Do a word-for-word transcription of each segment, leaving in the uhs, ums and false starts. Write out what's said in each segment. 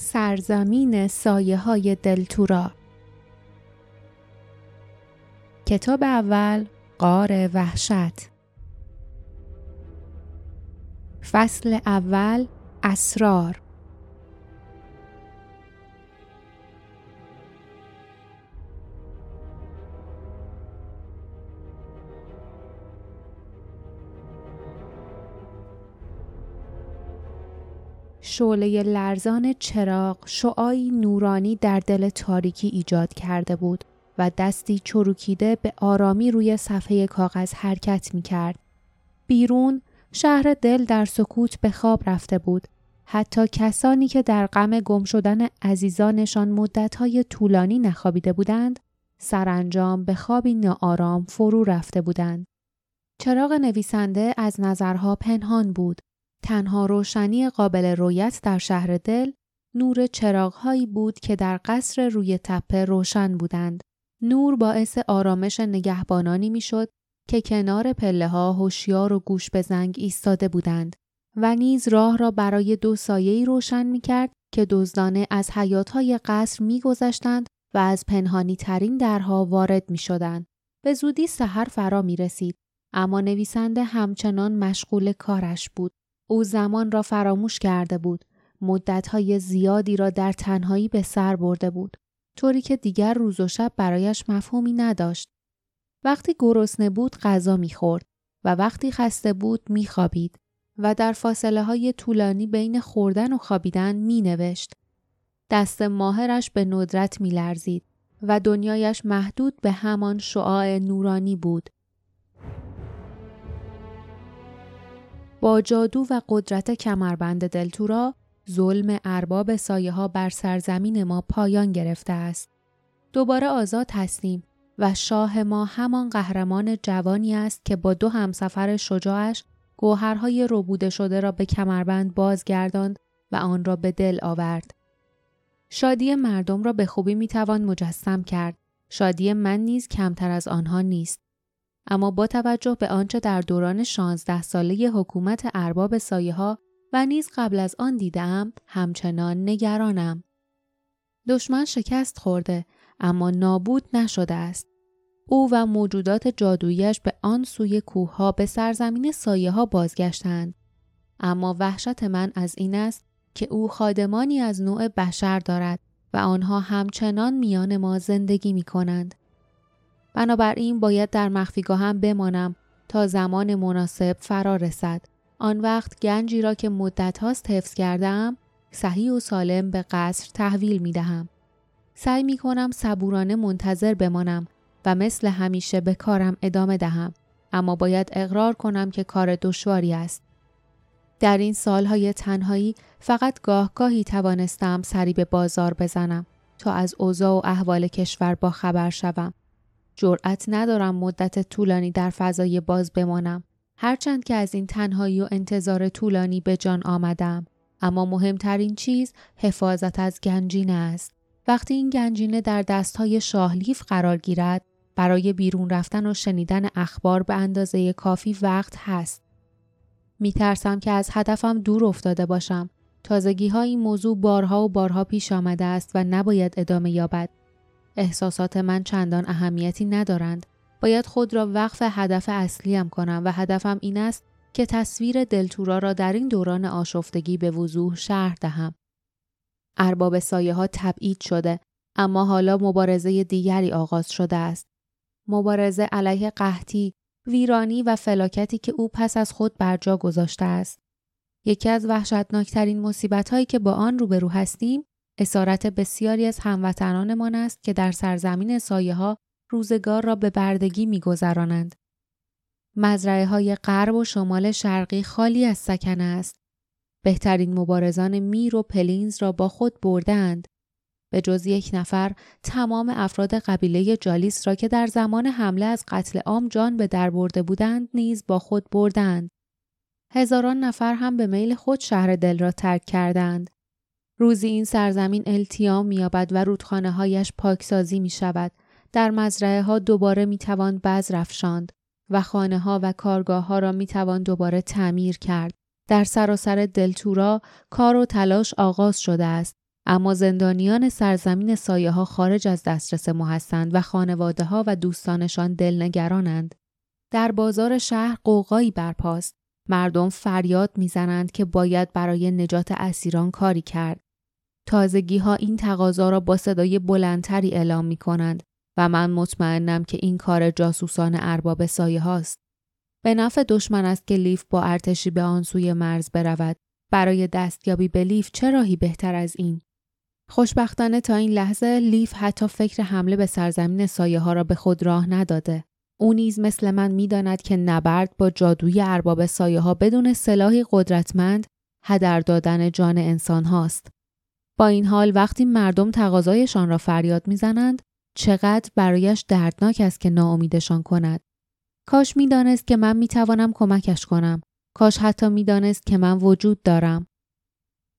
سرزمین سایه‌های دلتورا. کتاب اول، غار وحشت. فصل اول، اسرار. شعله لرزان چراغ شعاعی نورانی در دل تاریکی ایجاد کرده بود و دستی چروکیده به آرامی روی صفحه کاغذ حرکت می کرد. بیرون، شهر دل در سکوت به خواب رفته بود. حتی کسانی که در غم گم شدن عزیزانشان مدت‌های طولانی نخوابیده بودند، سرانجام به خوابی ناآرام فرو رفته بودند. چراغ نویسنده از نظرها پنهان بود. تنها روشنی قابل رویت در شهر دل، نور چراغ‌هایی بود که در قصر روی تپه روشن بودند. نور باعث آرامش نگهبانانی میشد که کنار پله‌ها هوشیار و گوش به زنگ ایستاده بودند و نیز راه را برای دو سایه‌ای روشن می‌کرد که دزدانه از حیاط‌های قصر می‌گذشتند و از پنهانی‌ترین درها وارد می‌شدند. به زودی سحر فرا می‌رسید، اما نویسنده همچنان مشغول کارش بود. او زمان را فراموش کرده بود. مدت‌های زیادی را در تنهایی به سر برده بود، طوری که دیگر روز و شب برایش مفهومی نداشت. وقتی گرسنه بود غذا می‌خورد و وقتی خسته بود می‌خوابید و در فاصله‌های طولانی بین خوردن و خوابیدن می‌نوشت. دست ماهرش به ندرت می‌لرزید و دنیایش محدود به همان شعاع نورانی بود. با جادو و قدرت کمربند دلتورا، ظلم ارباب سایه‌ها بر سرزمین ما پایان گرفته است. دوباره آزاد هستیم و شاه ما همان قهرمان جوانی است که با دو همسفر شجاعش گوهرهای ربوده شده را به کمربند بازگرداند و آن را به دل آورد. شادی مردم را به خوبی میتوان مجسم کرد. شادی من نیز کمتر از آنها نیست. اما با توجه به آنچه در دوران شانزده ساله حکومت ارباب سایه‌ها و نیز قبل از آن دیدم، همچنان نگرانم. دشمن شکست خورده، اما نابود نشده است. او و موجودات جادویی‌اش به آن سوی کوه‌ها به سرزمین سایه‌ها بازگشتند. اما وحشت من از این است که او خادمانی از نوع بشر دارد و آنها همچنان میان ما زندگی می‌کنند. بنابراین باید در مخفیگاه هم بمانم تا زمان مناسب فرا رسد. آن وقت گنجی را که مدت هاست حفظ کردم، صحیح و سالم به قصر تحویل می دهم. سعی می کنم صبورانه منتظر بمانم و مثل همیشه به کارم ادامه دهم، اما باید اقرار کنم که کار دشواری است. در این سالهای تنهایی فقط گاه گاهی توانستم سری به بازار بزنم تا از اوضاع و احوال کشور با خبر شوم. جرأت ندارم مدت طولانی در فضای باز بمانم، هرچند که از این تنهایی و انتظار طولانی به جان آمدم. اما مهمترین چیز حفاظت از گنجینه است. وقتی این گنجینه در دستهای شاهلیف قرار گیرد، برای بیرون رفتن و شنیدن اخبار به اندازه کافی وقت هست. می ترسم که از هدفم دور افتاده باشم. تازگی ها این موضوع بارها و بارها پیش آمده است و نباید ادامه یابد. احساسات من چندان اهمیتی ندارند. باید خود را وقف هدف اصلیم کنم و هدفم این است که تصویر دلتورا را در این دوران آشفتگی به وضوح شرح دهم. ارباب سایه‌ها تبعید شده، اما حالا مبارزه دیگری آغاز شده است. مبارزه علیه قحطی، ویرانی و فلاکتی که او پس از خود بر جا گذاشته است. یکی از وحشتناکترین مصیبت‌هایی که با آن روبرو هستیم، اسارت بسیاری از هموطنانمان است که در سرزمین سایه‌ها روزگار را به بردگی می‌گذرانند. مزرعه‌های غرب و شمال شرقی خالی از سکنه است. بهترین مبارزان میر و پلینز را با خود بردند. به جز یک نفر، تمام افراد قبیله جالیس را که در زمان حمله از قتل عام جان به در برده بودند نیز با خود بردند. هزاران نفر هم به میل خود شهر دل را ترک کردند. روزی این سرزمین التیام می‌یابد و رودخانه‌هایش پاکسازی می‌شود. در مزرعه‌ها دوباره می‌توان بذر افشاند و خانه‌ها و کارگاه‌ها را می‌توان دوباره تعمیر کرد. در سراسر دلتورا کار و تلاش آغاز شده است، اما زندانیان سرزمین سایه ها خارج از دسترس ما هستند و خانواده ها و دوستانشان دلنگرانند. در بازار شهر قوغایی برپاست. مردم فریاد میزنند که باید برای نجات اسیران کاری کرد. تازگی ها این تقاضا را با صدای بلندتری اعلام می کنند و من مطمئنم که این کار جاسوسان ارباب سایه هاست. به نفع دشمن است که لیف با ارتشی به آن سوی مرز برود. برای دستیابی به لیف چه راهی بهتر از این؟ خوشبختانه تا این لحظه لیف حتی فکر حمله به سرزمین سایه ها را به خود راه نداده. او نیز مثل من می‌داند که نبرد با جادوی ارباب سایه‌ها بدون سلاحی قدرتمند هدر دادن جان انسان هاست. با این حال وقتی مردم تقاضایشان را فریاد می‌زنند، چقدر برایش دردناک است که ناامیدشان کند. کاش می‌دانست که من می‌توانم کمکش کنم. کاش حتی می‌دانست که من وجود دارم.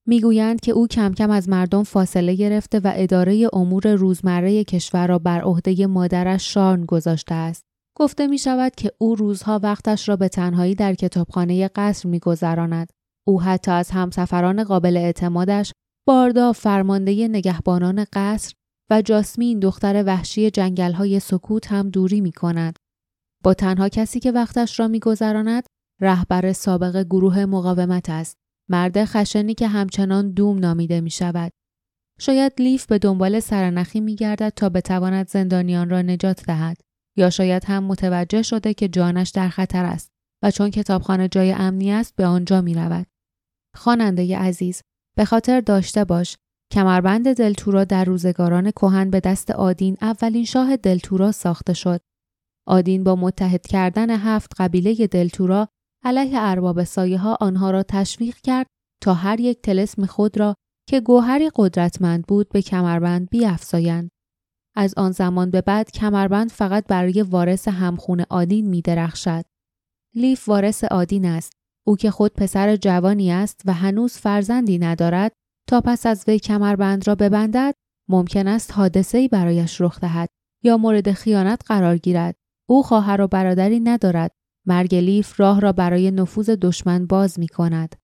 می‌گویند که او کم کم از مردم فاصله گرفته و اداره امور روزمره کشور را بر عهده مادرش شارن گذاشته است. گفته می شود که او روزها وقتش را به تنهایی در کتابخانه قصر می گذراند. او حتی از همسفران قابل اعتمادش، باردا فرمانده نگهبانان قصر و جاسمین دختر وحشی جنگل‌های سکوت هم دوری می کند. با تنها کسی که وقتش را می گذراند، رهبر سابق گروه مقاومت است. مرد خشنی که همچنان دوم نامیده می شود. شاید لیف به دنبال سرنخی می گردد تا بتواند زندانیان را نجات دهد. یا شاید هم متوجه شده که جانش در خطر است و چون کتابخانه جای امنی است به آنجا می رود. خواننده عزیز، به خاطر داشته باش کمربند دلتورا در روزگاران کهن به دست آدین اولین شاه دلتورا ساخته شد. آدین با متحد کردن هفت قبیله دلتورا علیه ارباب سایه‌ها آنها را تشویق کرد تا هر یک طلسم خود را که گوهری قدرتمند بود به کمربند بیافزایند. از آن زمان به بعد کمربند فقط برای وارث همخون آدین می درخشد. لیف وارث آدین است. او که خود پسر جوانی است و هنوز فرزندی ندارد، تا پس از وی کمربند را ببندد، ممکن است حادثه‌ای برایش رخ دهد یا مورد خیانت قرار گیرد. او خواهر و برادری ندارد. مرگ لیف راه را برای نفوذ دشمن باز می کند.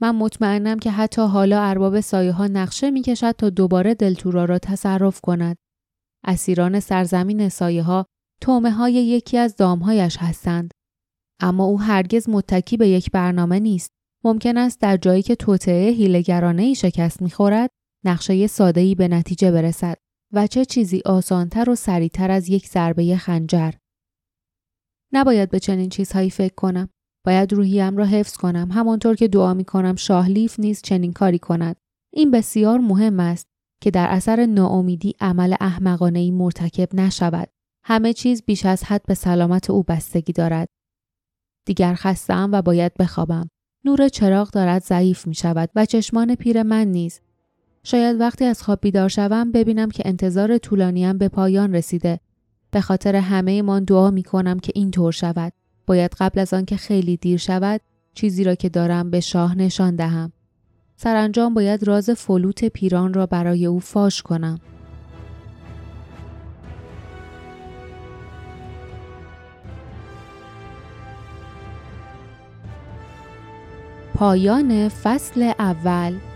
من مطمئنم که حتی حالا ارباب سایه‌ها نقشه می کشد تا دوباره دلتورا را تصرف کند. اسیران سرزمین سایه‌ها طعمه‌های یکی از دامهایش هستند، اما او هرگز متکی به یک برنامه نیست. ممکن است در جایی که توطئه حیله‌گرانه‌ای شکست می‌خورد، نقشه ساده‌ای به نتیجه برسد و چه چیزی آسان‌تر و سریع‌تر از یک ضربه خنجر. نباید به چنین چیزهایی فکر کنم. باید روحیه‌ام را حفظ کنم، همانطور که دعا می‌کنم شاهلیف نیز چنین کاری کند. این بسیار مهم است که در اثر ناامیدی عمل احمقانه‌ای مرتکب نشود. همه چیز بیش از حد به سلامت او بستگی دارد. دیگر خسته‌ام و باید بخوابم. نور چراغ دارد ضعیف می شود و چشمان پیر من نیز. شاید وقتی از خواب بیدار شوم ببینم که انتظار طولانیم به پایان رسیده. به خاطر همه من دعا می کنم که این طور شود. باید قبل از آن که خیلی دیر شود چیزی را که دارم به شاه نشان دهم. سرانجام باید راز فلوت پیران را برای او فاش کنم. پایان فصل اول.